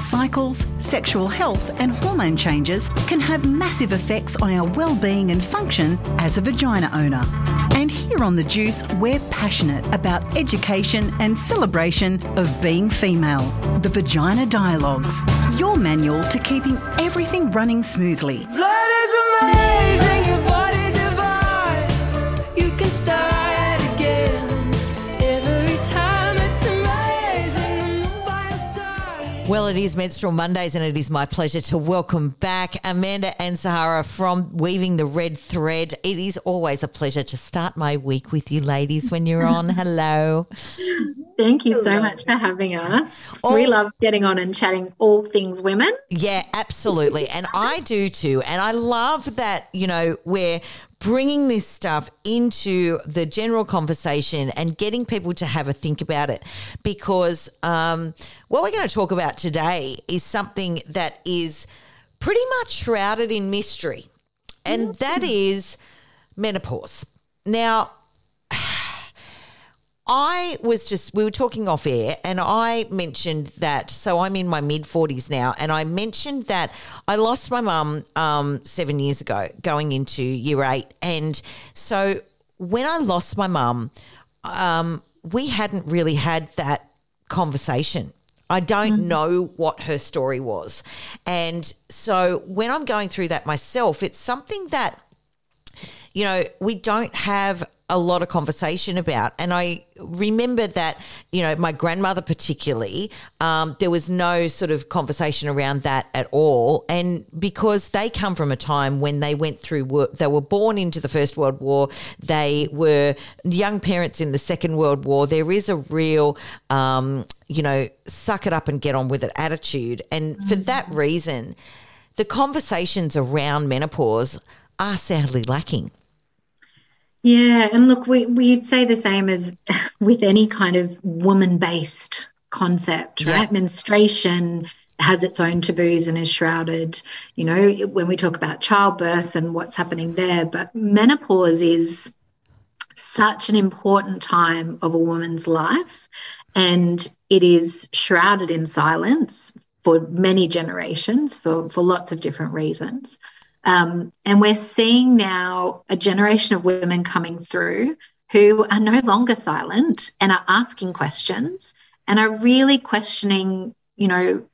cycles, sexual health and hormone changes can have massive effects on our well-being and function as a vagina owner. And here on The Juice, we're passionate about education and celebration of being female. The Vagina Dialogues, your manual to keeping everything running smoothly. That is amazing! Your body divine. You can start again. Every time it's amazing by your side. Well, it is Menstrual Mondays and it is my pleasure to welcome back Amanda and Sahara from Weaving the Red Thread. It is always a pleasure to start my week with you ladies when you're on. Hello. Thank you so much for having us. We love getting on and chatting all things women. Yeah, absolutely. And I do too. And I love that, you know, we're bringing this stuff into the general conversation and getting people to have a think about it, because what we're going to talk about today is something that is pretty much shrouded in mystery, and that is menopause. Now, we were talking off air and I mentioned that, so I'm in my mid-40s now, and I mentioned that I lost my mum 7 years ago going into year 8. And so when I lost my mum, we hadn't really had that conversation. I don't know what her story was. And so when I'm going through that myself, it's something that, you know, we don't have a lot of conversation about. And I remember that, you know, my grandmother particularly, there was no sort of conversation around that at all. And because they come from a time when they went through work, they were born into the First World War, they were young parents in the Second World War, there is a real, you know, suck it up and get on with it attitude. And for that reason, the conversations around menopause are sadly lacking. Yeah, and look, we'd say the same as with any kind of woman-based concept, right? Yeah. Menstruation has its own taboos and is shrouded, you know, when we talk about childbirth and what's happening there. But menopause is such an important time of a woman's life, and it is shrouded in silence for many generations for lots of different reasons. And we're seeing now a generation of women coming through who are no longer silent and are asking questions and are really questioning, you know,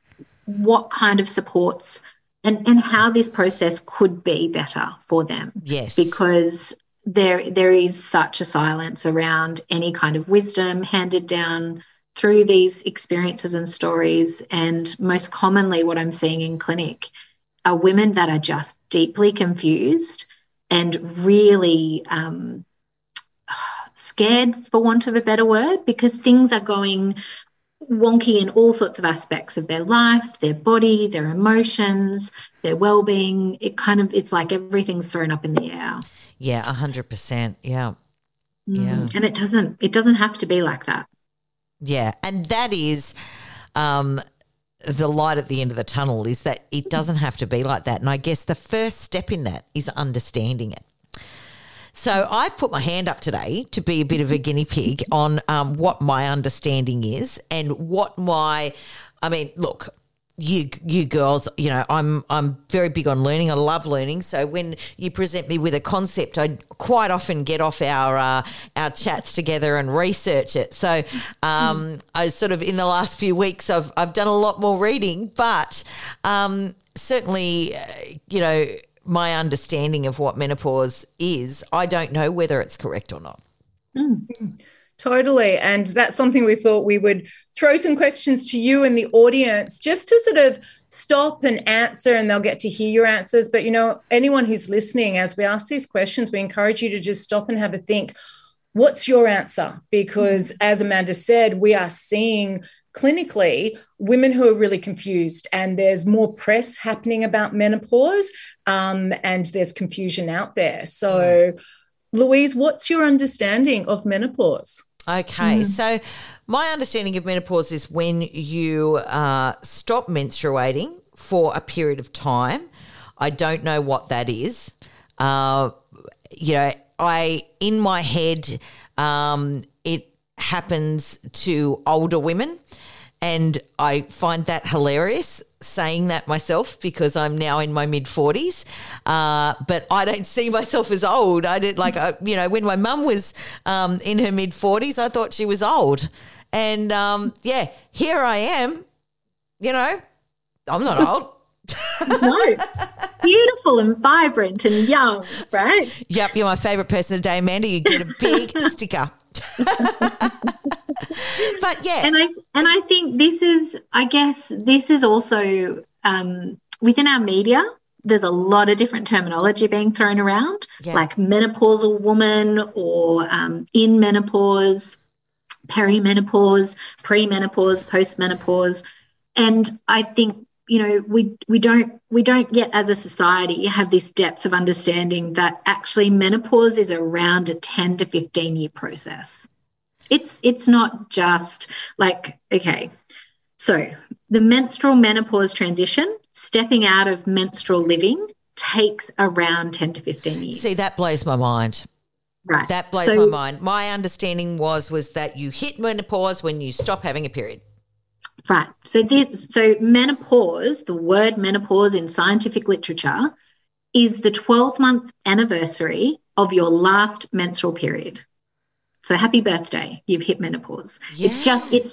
what kind of supports and how this process could be better for them. Yes. Because there is such a silence around any kind of wisdom handed down through these experiences and stories. And most commonly what I'm seeing in clinic are women that are just deeply confused and really scared, for want of a better word, because things are going wonky in all sorts of aspects of their life, their body, their emotions, their well-being. It's like everything's thrown up in the air. Yeah, 100%. Yeah. Yeah. And it doesn't have to be like that. Yeah. And that is the light at the end of the tunnel, is that it doesn't have to be like that. And I guess the first step in that is understanding it. So I've put my hand up today to be a bit of a guinea pig on what my understanding is and what look, you girls, you know, I'm very big on learning. I love learning. So when you present me with a concept, I quite often get off our chats together and research it. So I sort of, in the last few weeks, I've done a lot more reading, but certainly, you know, my understanding of what menopause is, I don't know whether it's correct or not. Mm. Totally. And that's something we thought we would throw some questions to you and the audience just to sort of stop and answer, and they'll get to hear your answers. But, you know, anyone who's listening, as we ask these questions, we encourage you to just stop and have a think. What's your answer? Because as Amanda said, we are seeing clinically women who are really confused, and there's more press happening about menopause and there's confusion out there. So Louise, what's your understanding of menopause? Okay, so my understanding of menopause is when you stop menstruating for a period of time. I don't know what that is. You know, in my head, it happens to older women. And I find that hilarious saying that myself because I'm now in my mid-40s. But I don't see myself as old. I did, like, you know, when my mum was in her mid-40s, I thought she was old. And, yeah, here I am, you know, I'm not old. No, beautiful and vibrant and young, right? Yep, you're my favourite person today, Amanda. You get a big sticker. But yeah, and I think this is, I guess, this is also within our media. There's a lot of different terminology being thrown around, yeah, like menopausal woman or in menopause, perimenopause, premenopause, postmenopause, and I think, you know, we don't yet as a society have this depth of understanding that actually menopause is around a 10 to 15 year process. It's not just like, okay, so the menstrual menopause transition, stepping out of menstrual living, takes around 10 to 15 years. See, that blows my mind. Right. That blows my mind. My understanding was that you hit menopause when you stop having a period. Right. So menopause, the word menopause in scientific literature, is the 12-month anniversary of your last menstrual period. So happy birthday, you've hit menopause. Yeah. It's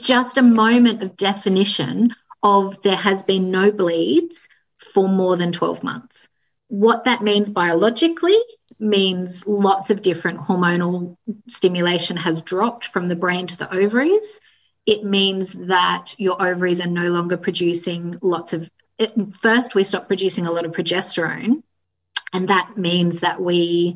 just a moment of definition of there has been no bleeds for more than 12 months. What that means biologically means lots of different hormonal stimulation has dropped from the brain to the ovaries. It means that your ovaries are no longer producing lots of – first we stop producing a lot of progesterone, and that means that we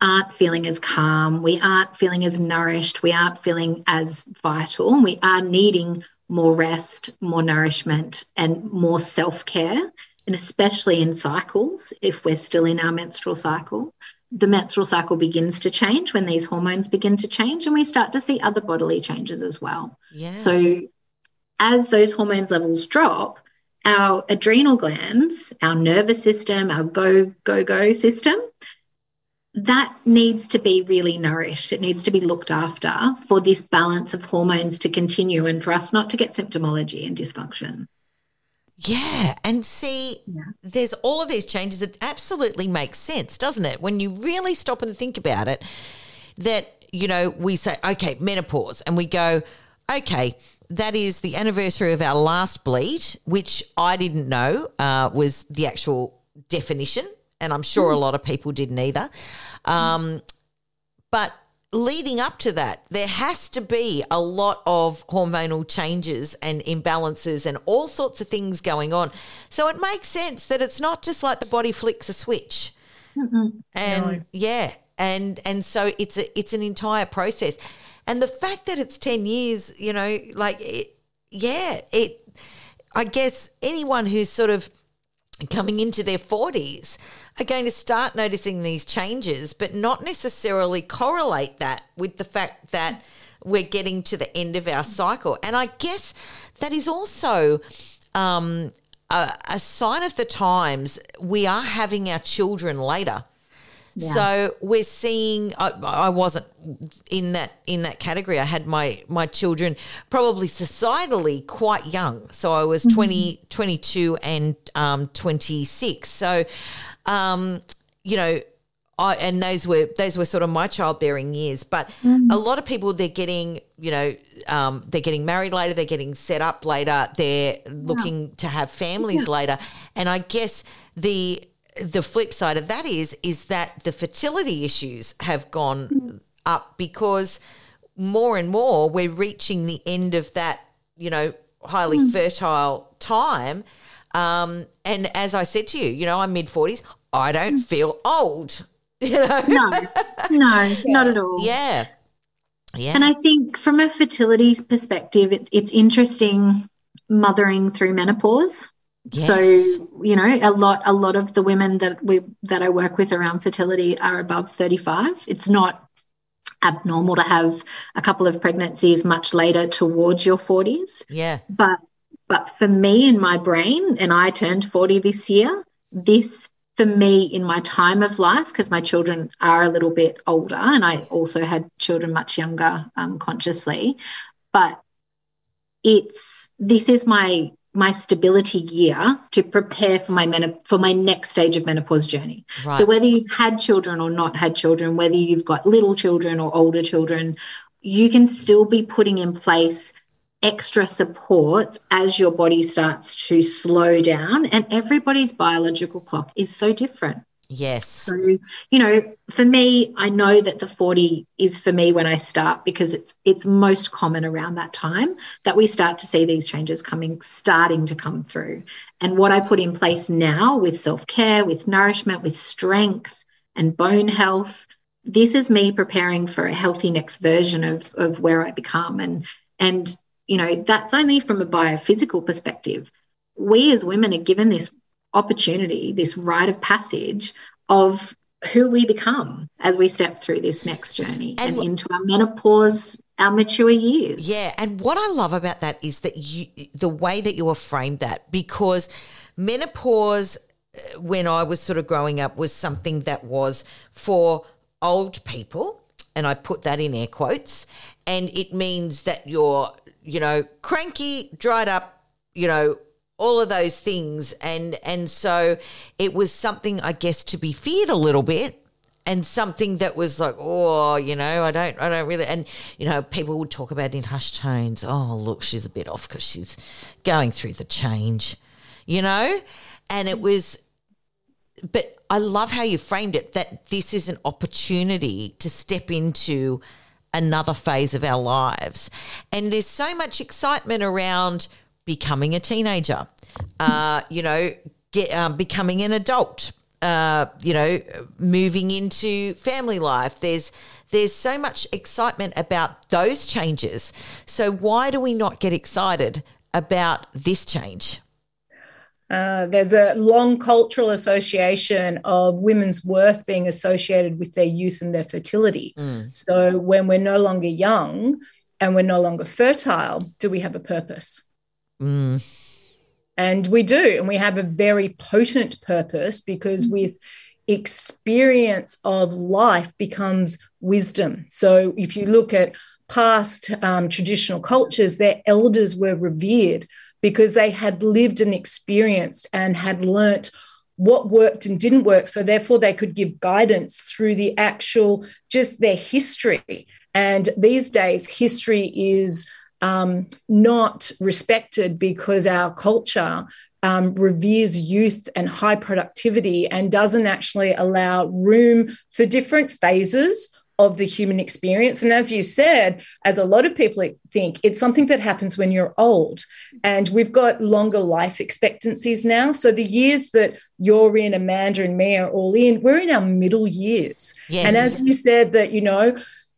aren't feeling as calm, we aren't feeling as nourished, we aren't feeling as vital, and we are needing more rest, more nourishment and more self-care, and especially in cycles, if we're still in our menstrual cycle. The menstrual cycle begins to change when these hormones begin to change, and we start to see other bodily changes as well. Yeah. So as those hormones levels drop, our adrenal glands, our nervous system, our go system, that needs to be really nourished. It needs to be looked after for this balance of hormones to continue and for us not to get symptomology and dysfunction. Yeah, and see, yeah, there's all of these changes. It absolutely makes sense, doesn't it? When you really stop and think about it, that, you know, we say, okay, menopause, and we go, okay, that is the anniversary of our last bleed, which I didn't know was the actual definition, and I'm sure a lot of people didn't either. But leading up to that, there has to be a lot of hormonal changes and imbalances and all sorts of things going on. So it makes sense that it's not just like the body flicks a switch. Mm-hmm. And, no, yeah, and so it's an entire process. And the fact that it's 10 years, you know, like, I guess anyone who's sort of coming into their 40s, are going to start noticing these changes, but not necessarily correlate that with the fact that we're getting to the end of our cycle. And I guess that is also a sign of the times. We are having our children later. Yeah. So we're seeing, I wasn't in that category. I had my children probably societally quite young. So I was 20, 22 and 26. So, you know, those were sort of my childbearing years. But a lot of people, they're getting, you know, they're getting married later, they're getting set up later, they're looking to have families later. And I guess the flip side of that is that the fertility issues have gone up because more and more we're reaching the end of that, you know, highly fertile time. And as I said to you, you know, I'm mid-40s. I don't feel old, you know. No, not at all. Yeah. Yeah. And I think from a fertility perspective, it's interesting mothering through menopause. Yes. So, you know, a lot of the women that I work with around fertility are above 35. It's not abnormal to have a couple of pregnancies much later towards your 40s. Yeah. But for me in my brain, and I turned 40 this year, this for me in my time of life, because my children are a little bit older and I also had children much younger consciously, but it's this is my stability year to prepare for my next stage of menopause journey. Right. So whether you've had children or not had children, whether you've got little children or older children, you can still be putting in place extra supports as your body starts to slow down, and everybody's biological clock is so different. Yes. So, for me, I know that the 40 is for me when I start, because it's most common around that time that we start to see these changes starting to come through. And what I put in place now with self-care, with nourishment, with strength and bone health, this is me preparing for a healthy next version of where I become. And that's only from a biophysical perspective. We as women are given this opportunity, this rite of passage of who we become as we step through this next journey and into our menopause, our mature years. Yeah, and what I love about that is that the way that you have framed that, because menopause, when I was sort of growing up, was something that was for old people, and I put that in air quotes, and it means that you're, cranky, dried up, all of those things, and so it was something, I guess, to be feared a little bit, and something that was like, I don't really, and people would talk about it in hushed tones. Oh, look, she's a bit off because she's going through the change, and it was. But I love how you framed it, that this is an opportunity to step into another phase of our lives, and there's so much excitement around becoming a teenager, becoming an adult, moving into family life. There's so much excitement about those changes. So why do we not get excited about this change? There's a long cultural association of women's worth being associated with their youth and their fertility. Mm. So when we're no longer young and we're no longer fertile, do we have a purpose? Mm. And we do, and we have a very potent purpose, because with experience of life becomes wisdom. So if you look at past traditional cultures, their elders were revered because they had lived and experienced and had learnt what worked and didn't work, so therefore they could give guidance through the actual, just their history. And these days history is not respected, because our culture reveres youth and high productivity and doesn't actually allow room for different phases of the human experience. And as you said, as a lot of people think, it's something that happens when you're old, and we've got longer life expectancies now. So the years that you're in, Amanda and me are all in, we're in our middle years. Yes. And as you said that,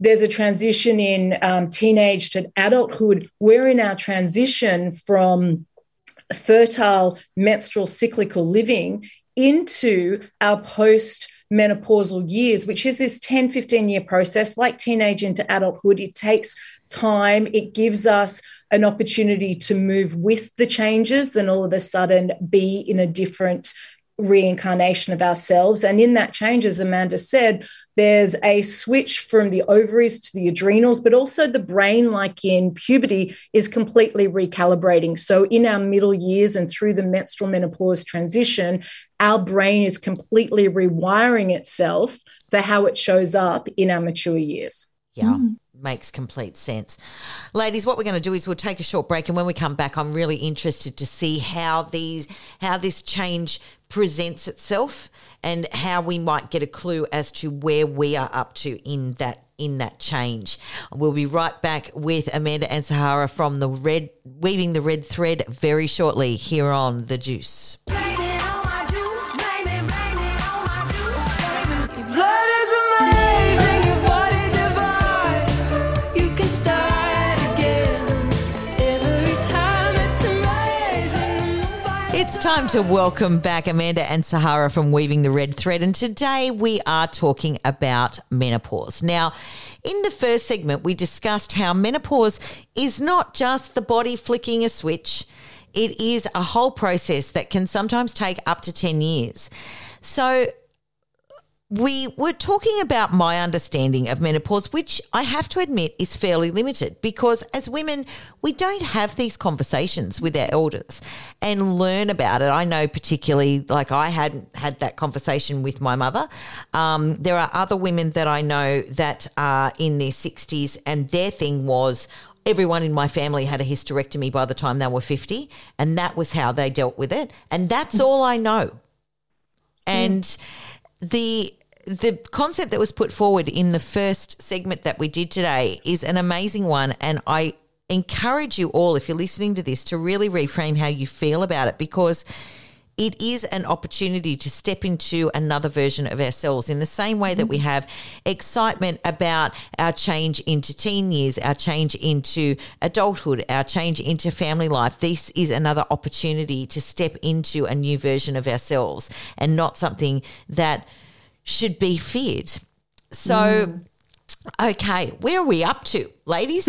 there's a transition in teenage to adulthood. We're in our transition from fertile menstrual cyclical living into our post-menopausal years, which is this 10, 15-year process, like teenage into adulthood. It takes time. It gives us an opportunity to move with the changes, then all of a sudden be in a different reincarnation of ourselves. And in that change, as Amanda said, there's a switch from the ovaries to the adrenals, but also the brain, like in puberty, is completely recalibrating. So in our middle years and through the menstrual menopause transition, our brain is completely rewiring itself for how it shows up in our mature years. Yeah. Mm. Makes complete sense. Ladies, what we're going to do is we'll take a short break, and when we come back, I'm really interested to see how this change presents itself and how we might get a clue as to where we are up to in that change. We'll be right back with Amanda and Sahara from the Weaving the Red Thread very shortly here on The Juice. Time to welcome back Amanda and Sahara from Weaving the Red Thread, and today we are talking about menopause. Now, in the first segment, we discussed how menopause is not just the body flicking a switch. It is a whole process that can sometimes take up to 10 years. So we were talking about my understanding of menopause, which I have to admit is fairly limited, because as women, we don't have these conversations with our elders and learn about it. I know particularly, like, I hadn't had that conversation with my mother. There are other women that I know that are in their 60s, and their thing was everyone in my family had a hysterectomy by the time they were 50, and that was how they dealt with it. And that's all I know. And the concept that was put forward in the first segment that we did today is an amazing one, and I encourage you all, if you're listening to this, to really reframe how you feel about it, because it is an opportunity to step into another version of ourselves in the same way that we have excitement about our change into teen years, our change into adulthood, our change into family life. This is another opportunity to step into a new version of ourselves and not something that should be feared. So, okay, where are we up to, ladies?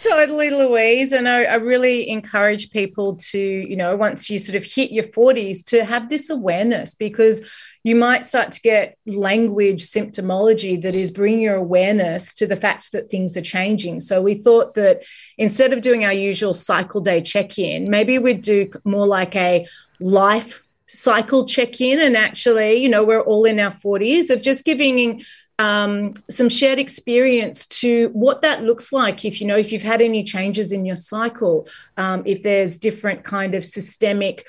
Totally, Louise. And I really encourage people to, you know, once you sort of hit your 40s, to have this awareness, because you might start to get language symptomology that is bringing your awareness to the fact that things are changing. So we thought that instead of doing our usual cycle day check-in, maybe we'd do more like a life cycle check-in. And actually, you know, we're all in our 40s, of just giving some shared experience to what that looks like, if you know, if you've had any changes in your cycle, if there's different kind of systemic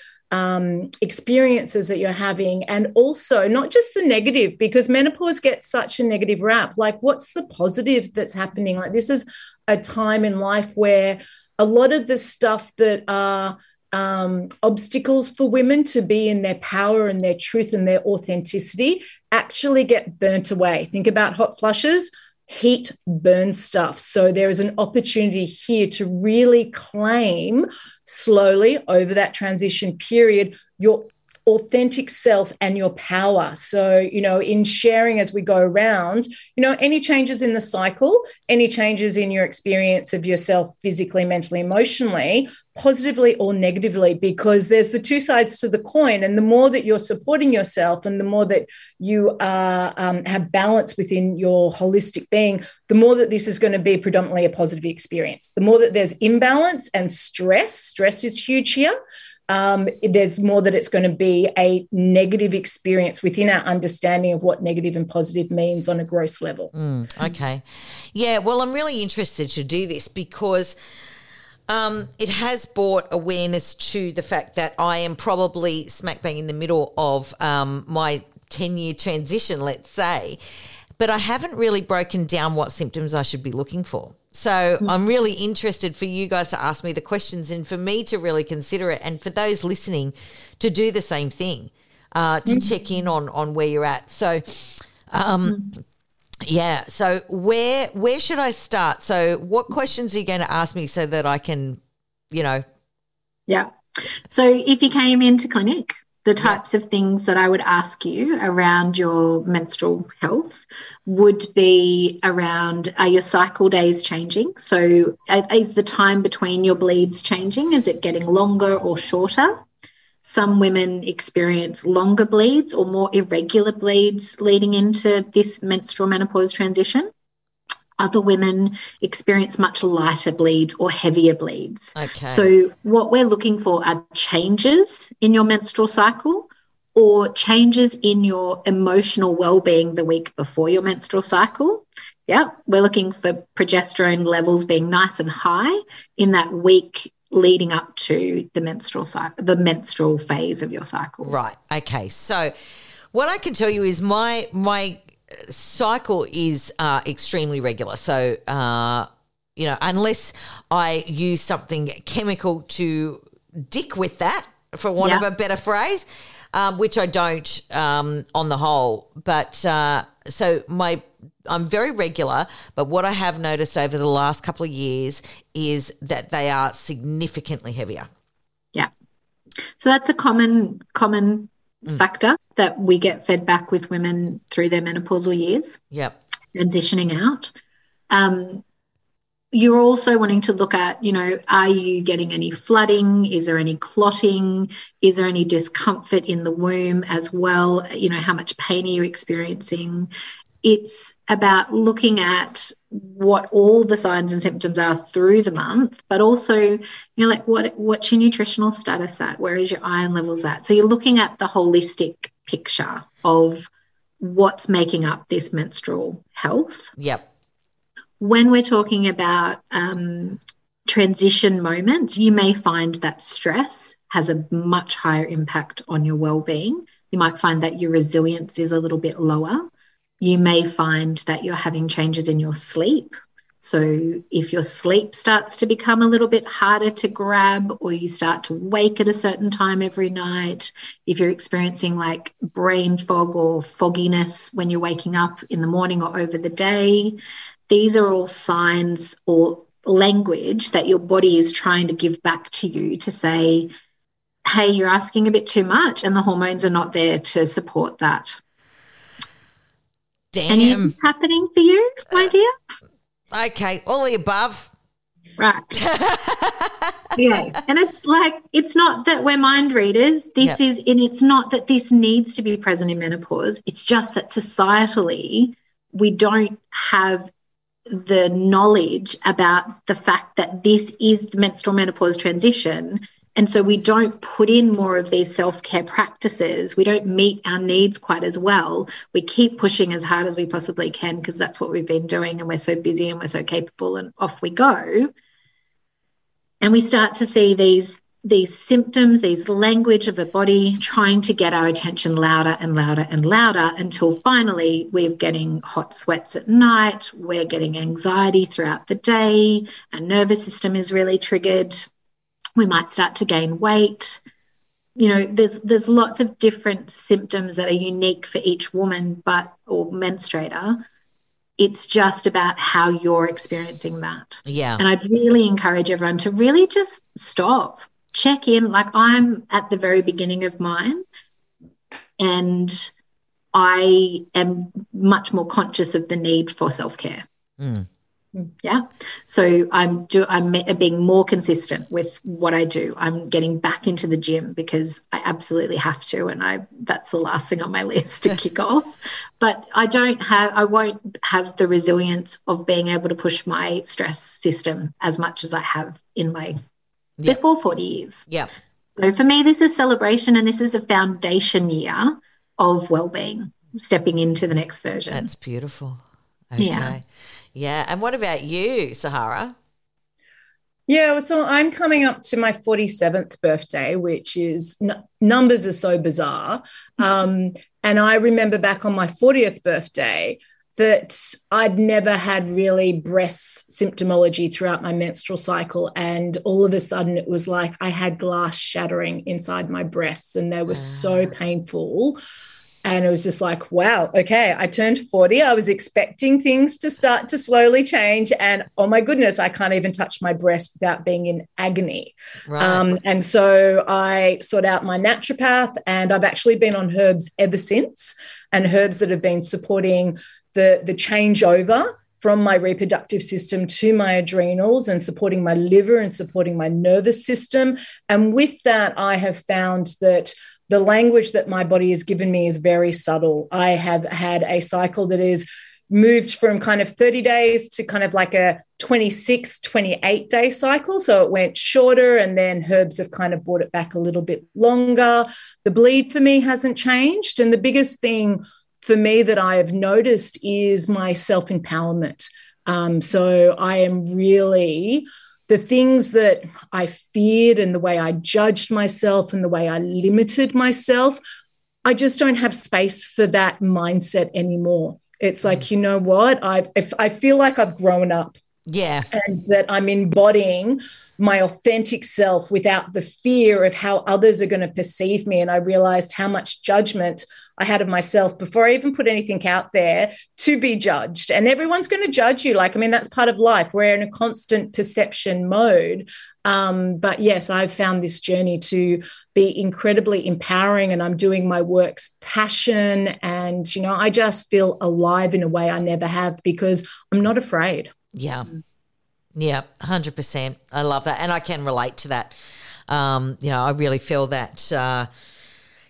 experiences that you're having, and also not just the negative, because menopause gets such a negative rap. Like, what's the positive that's happening? Like, this is a time in life where a lot of the stuff that are obstacles for women to be in their power and their truth and their authenticity actually get burnt away. Think about hot flushes, heat burns stuff. So there is an opportunity here to really claim slowly over that transition period your authentic self and your power. So, you know, in sharing as we go around, you know, any changes in the cycle, any changes in your experience of yourself physically, mentally, emotionally, positively or negatively, because there's the two sides to the coin. And the more that you're supporting yourself and the more that you are, have balance within your holistic being, the more that this is going to be predominantly a positive experience. The more that there's imbalance and stress is huge here. There's more that it's going to be a negative experience within our understanding of what negative and positive means on a gross level. Okay. Yeah, well, I'm really interested to do this because it has brought awareness to the fact that I am probably smack bang in the middle of my 10-year transition, let's say, but I haven't really broken down what symptoms I should be looking for. So I'm really interested for you guys to ask me the questions and for me to really consider it, and for those listening to do the same thing, to check in on where you're at. So, yeah, so where should I start? So what questions are you going to ask me so that I can, you know? Yeah. So if you came into clinic, the types of things that I would ask you around your menstrual health would be around, are your cycle days changing? So is the time between your bleeds changing? Is it getting longer or shorter? Some women experience longer bleeds or more irregular bleeds leading into this menstrual menopause transition. Other women experience much lighter bleeds or heavier bleeds. Okay. So what we're looking for are changes in your menstrual cycle or changes in your emotional well-being the week before your menstrual cycle. Yeah, we're looking for progesterone levels being nice and high in that week leading up to the menstrual cycle, the menstrual phase of your cycle. Right, okay. So what I can tell you is my cycle is extremely regular. So, you know, unless I use something chemical to dick with that, for want of a better phrase, which I don't on the whole. But so I'm very regular, but what I have noticed over the last couple of years is that they are significantly heavier. Yeah. So that's a common factor that we get fed back with women through their menopausal years, transitioning out. You're also wanting to look at, you know, are you getting any flooding? Is there any clotting? Is there any discomfort in the womb as well? You know, how much pain are you experiencing? It's about looking at what all the signs and symptoms are through the month, but also, you know, like what's your nutritional status at? Where is your iron levels at? So you're looking at the holistic picture of what's making up this menstrual health. Yep. When we're talking about transition moments, you may find that stress has a much higher impact on your well-being. You might find that your resilience is a little bit lower. You may find that you're having changes in your sleep. So if your sleep starts to become a little bit harder to grab, or you start to wake at a certain time every night, if you're experiencing like brain fog or fogginess when you're waking up in the morning or over the day, these are all signs or language that your body is trying to give back to you to say, hey, you're asking a bit too much and the hormones are not there to support that. Damn. Anything happening for you, my dear? Okay, all the above. Right. Yeah, and it's like, it's not that we're mind readers. This is, and it's not that this needs to be present in menopause. It's just that societally we don't have the knowledge about the fact that this is the menstrual menopause transition, and so we don't put in more of these self-care practices. We don't meet our needs quite as well. We keep pushing as hard as we possibly can because that's what we've been doing, and we're so busy and we're so capable, and off we go. And we start to see these symptoms, these language of the body trying to get our attention louder and louder and louder until finally we're getting hot sweats at night, we're getting anxiety throughout the day, our nervous system is really triggered, we might start to gain weight. You know, there's lots of different symptoms that are unique for each woman or menstruator. It's just about how you're experiencing that. Yeah. And I'd really encourage everyone to really just stop, check in. Like, I'm at the very beginning of mine and I am much more conscious of the need for self-care. Mm. Yeah. So I'm being more consistent with what I do. I'm getting back into the gym because I absolutely have to, and that's the last thing on my list to kick off. But I won't have the resilience of being able to push my stress system as much as I have in my before 40 years. Yeah. So for me, this is celebration, and this is a foundation year of well-being, stepping into the next version. That's beautiful. Okay. Yeah. Yeah, and what about you, Sahara? Yeah, so I'm coming up to my 47th birthday, which is numbers are so bizarre. And I remember back on my 40th birthday that I'd never had really breast symptomology throughout my menstrual cycle, and all of a sudden it was like I had glass shattering inside my breasts, and they were so painful. And it was just like, wow, okay, I turned 40. I was expecting things to start to slowly change. And, oh, my goodness, I can't even touch my breast without being in agony. Right. And so I sought out my naturopath, and I've actually been on herbs ever since, and herbs that have been supporting the changeover from my reproductive system to my adrenals, and supporting my liver and supporting my nervous system. And with that, I have found that the language that my body has given me is very subtle. I have had a cycle that is moved from kind of 30 days to kind of like a 26, 28-day cycle. So it went shorter, and then herbs have kind of brought it back a little bit longer. The bleed for me hasn't changed. And the biggest thing for me that I have noticed is my self-empowerment. So I am really... the things that I feared and the way I judged myself and the way I limited myself, I just don't have space for that mindset anymore. It's like, you know what, I feel like I've grown up. Yeah. And that I'm embodying my authentic self without the fear of how others are going to perceive me. And I realized how much judgment I had of myself before I even put anything out there to be judged. And everyone's going to judge you. Like, I mean, that's part of life. We're in a constant perception mode. But yes, I've found this journey to be incredibly empowering, and I'm doing my work's passion. And, you know, I just feel alive in a way I never have because I'm not afraid. Yeah. Yeah, 100%. I love that. And I can relate to that. You know, I really feel that,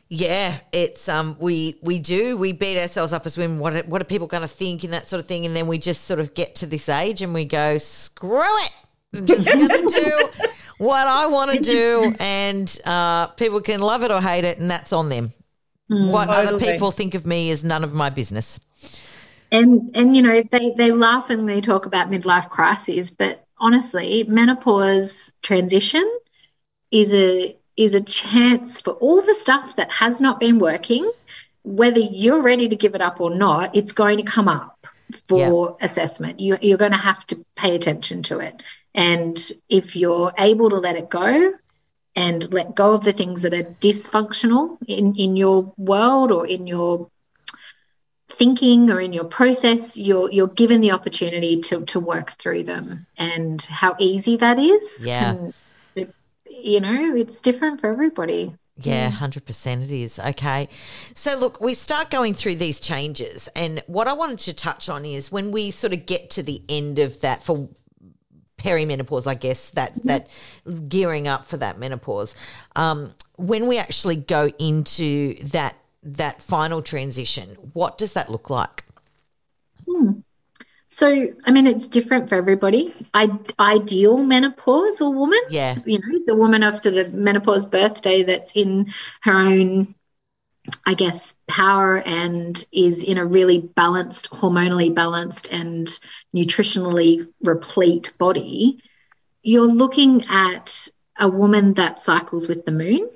yeah, it's we beat ourselves up as women. What are people going to think and that sort of thing? And then we just sort of get to this age and we go, screw it. I'm just going to do what I want to do, and people can love it or hate it, and that's on them. What other people think of me is none of my business. And you know, they laugh and they talk about midlife crises, but honestly, menopause transition is a chance for all the stuff that has not been working, whether you're ready to give it up or not, it's going to come up for assessment. You're going to have to pay attention to it. And if you're able to let it go and let go of the things that are dysfunctional in your world or in your thinking or in your process, you're given the opportunity to work through them, and how easy that is. Yeah. And, you know, it's different for everybody. Yeah, 100% it is. Okay. So, look, we start going through these changes, and what I wanted to touch on is when we sort of get to the end of that for perimenopause, I guess, that gearing up for that menopause, when we actually go into that final transition, what does that look like? So, I mean, it's different for everybody. Ideal menopausal woman, you know, the woman after the menopause birthday that's in her own, I guess, power and is in a really balanced, hormonally balanced and nutritionally replete body, you're looking at a woman that cycles with the moon.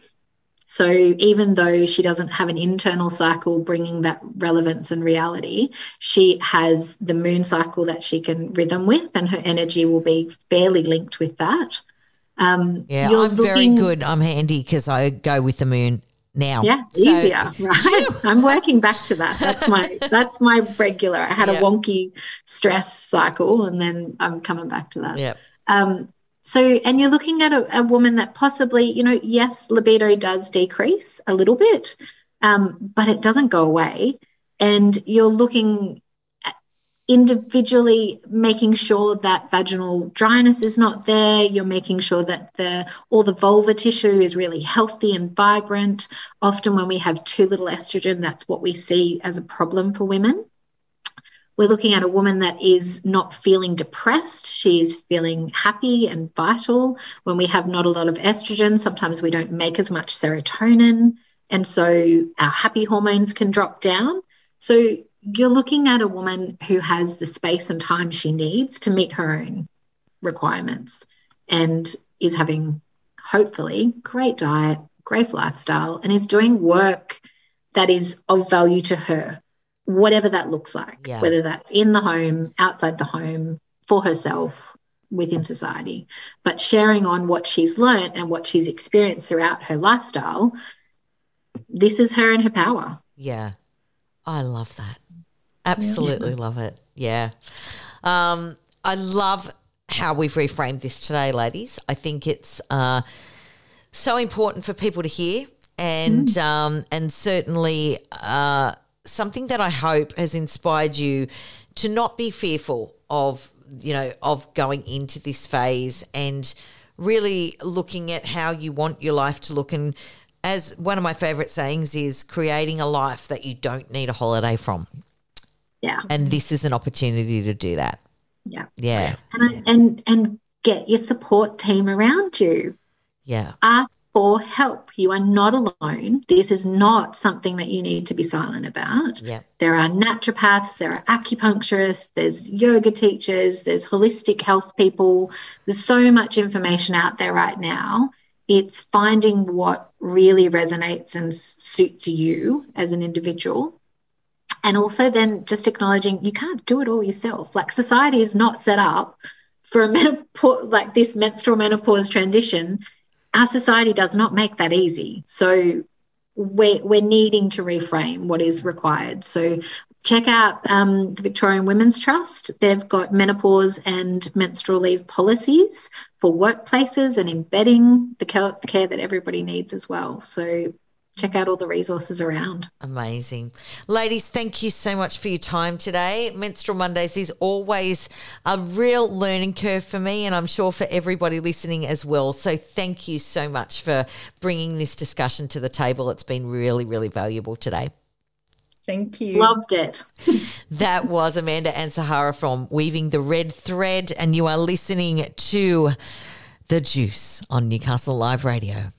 So even though she doesn't have an internal cycle bringing that relevance and reality, she has the moon cycle that she can rhythm with, and her energy will be fairly linked with that. Very good. I'm handy because I go with the moon now. Yeah, easier, right? I'm working back to that. That's my regular. I had a wonky stress cycle, and then I'm coming back to that. Yeah. So, and you're looking at a woman that possibly, you know, yes, libido does decrease a little bit, but it doesn't go away. And you're looking at individually making sure that vaginal dryness is not there. You're making sure that all the vulva tissue is really healthy and vibrant. Often when we have too little estrogen, that's what we see as a problem for women. We're looking at a woman that is not feeling depressed. She is feeling happy and vital. When we have not a lot of estrogen, sometimes we don't make as much serotonin, and so our happy hormones can drop down. So you're looking at a woman who has the space and time she needs to meet her own requirements and is having, hopefully, great diet, great lifestyle, and is doing work that is of value to her, whatever that looks like, whether that's in the home, outside the home, for herself, within society, but sharing on what she's learnt and what she's experienced throughout her lifestyle. This is her and her power. Yeah. I love that. Absolutely love it. Yeah. I love how we've reframed this today, ladies. I think it's so important for people to hear, and and certainly something that I hope has inspired you to not be fearful of, you know, of going into this phase and really looking at how you want your life to look. And as one of my favourite sayings is, creating a life that you don't need a holiday from. Yeah. And this is an opportunity to do that. Yeah. Yeah. And get your support team around you. Yeah. For help. You are not alone. This is not something that you need to be silent about. Yeah. There are naturopaths, there are acupuncturists, there's yoga teachers, there's holistic health people. There's so much information out there right now. It's finding what really resonates and suits you as an individual. And also then just acknowledging you can't do it all yourself. Like, society is not set up for a menopause, like this menstrual menopause transition. Our society does not make that easy. So we're needing to reframe what is required. So check out the Victorian Women's Trust. They've got menopause and menstrual leave policies for workplaces and embedding the care that everybody needs as well. So check out all the resources around. Amazing. Ladies, thank you so much for your time today. Menstrual Mondays is always a real learning curve for me, and I'm sure for everybody listening as well. So thank you so much for bringing this discussion to the table. It's been really, really valuable today. Thank you. Loved it. That was Amanda and Sahara from Weaving the Red Thread, and you are listening to The Juice on Newcastle Live Radio.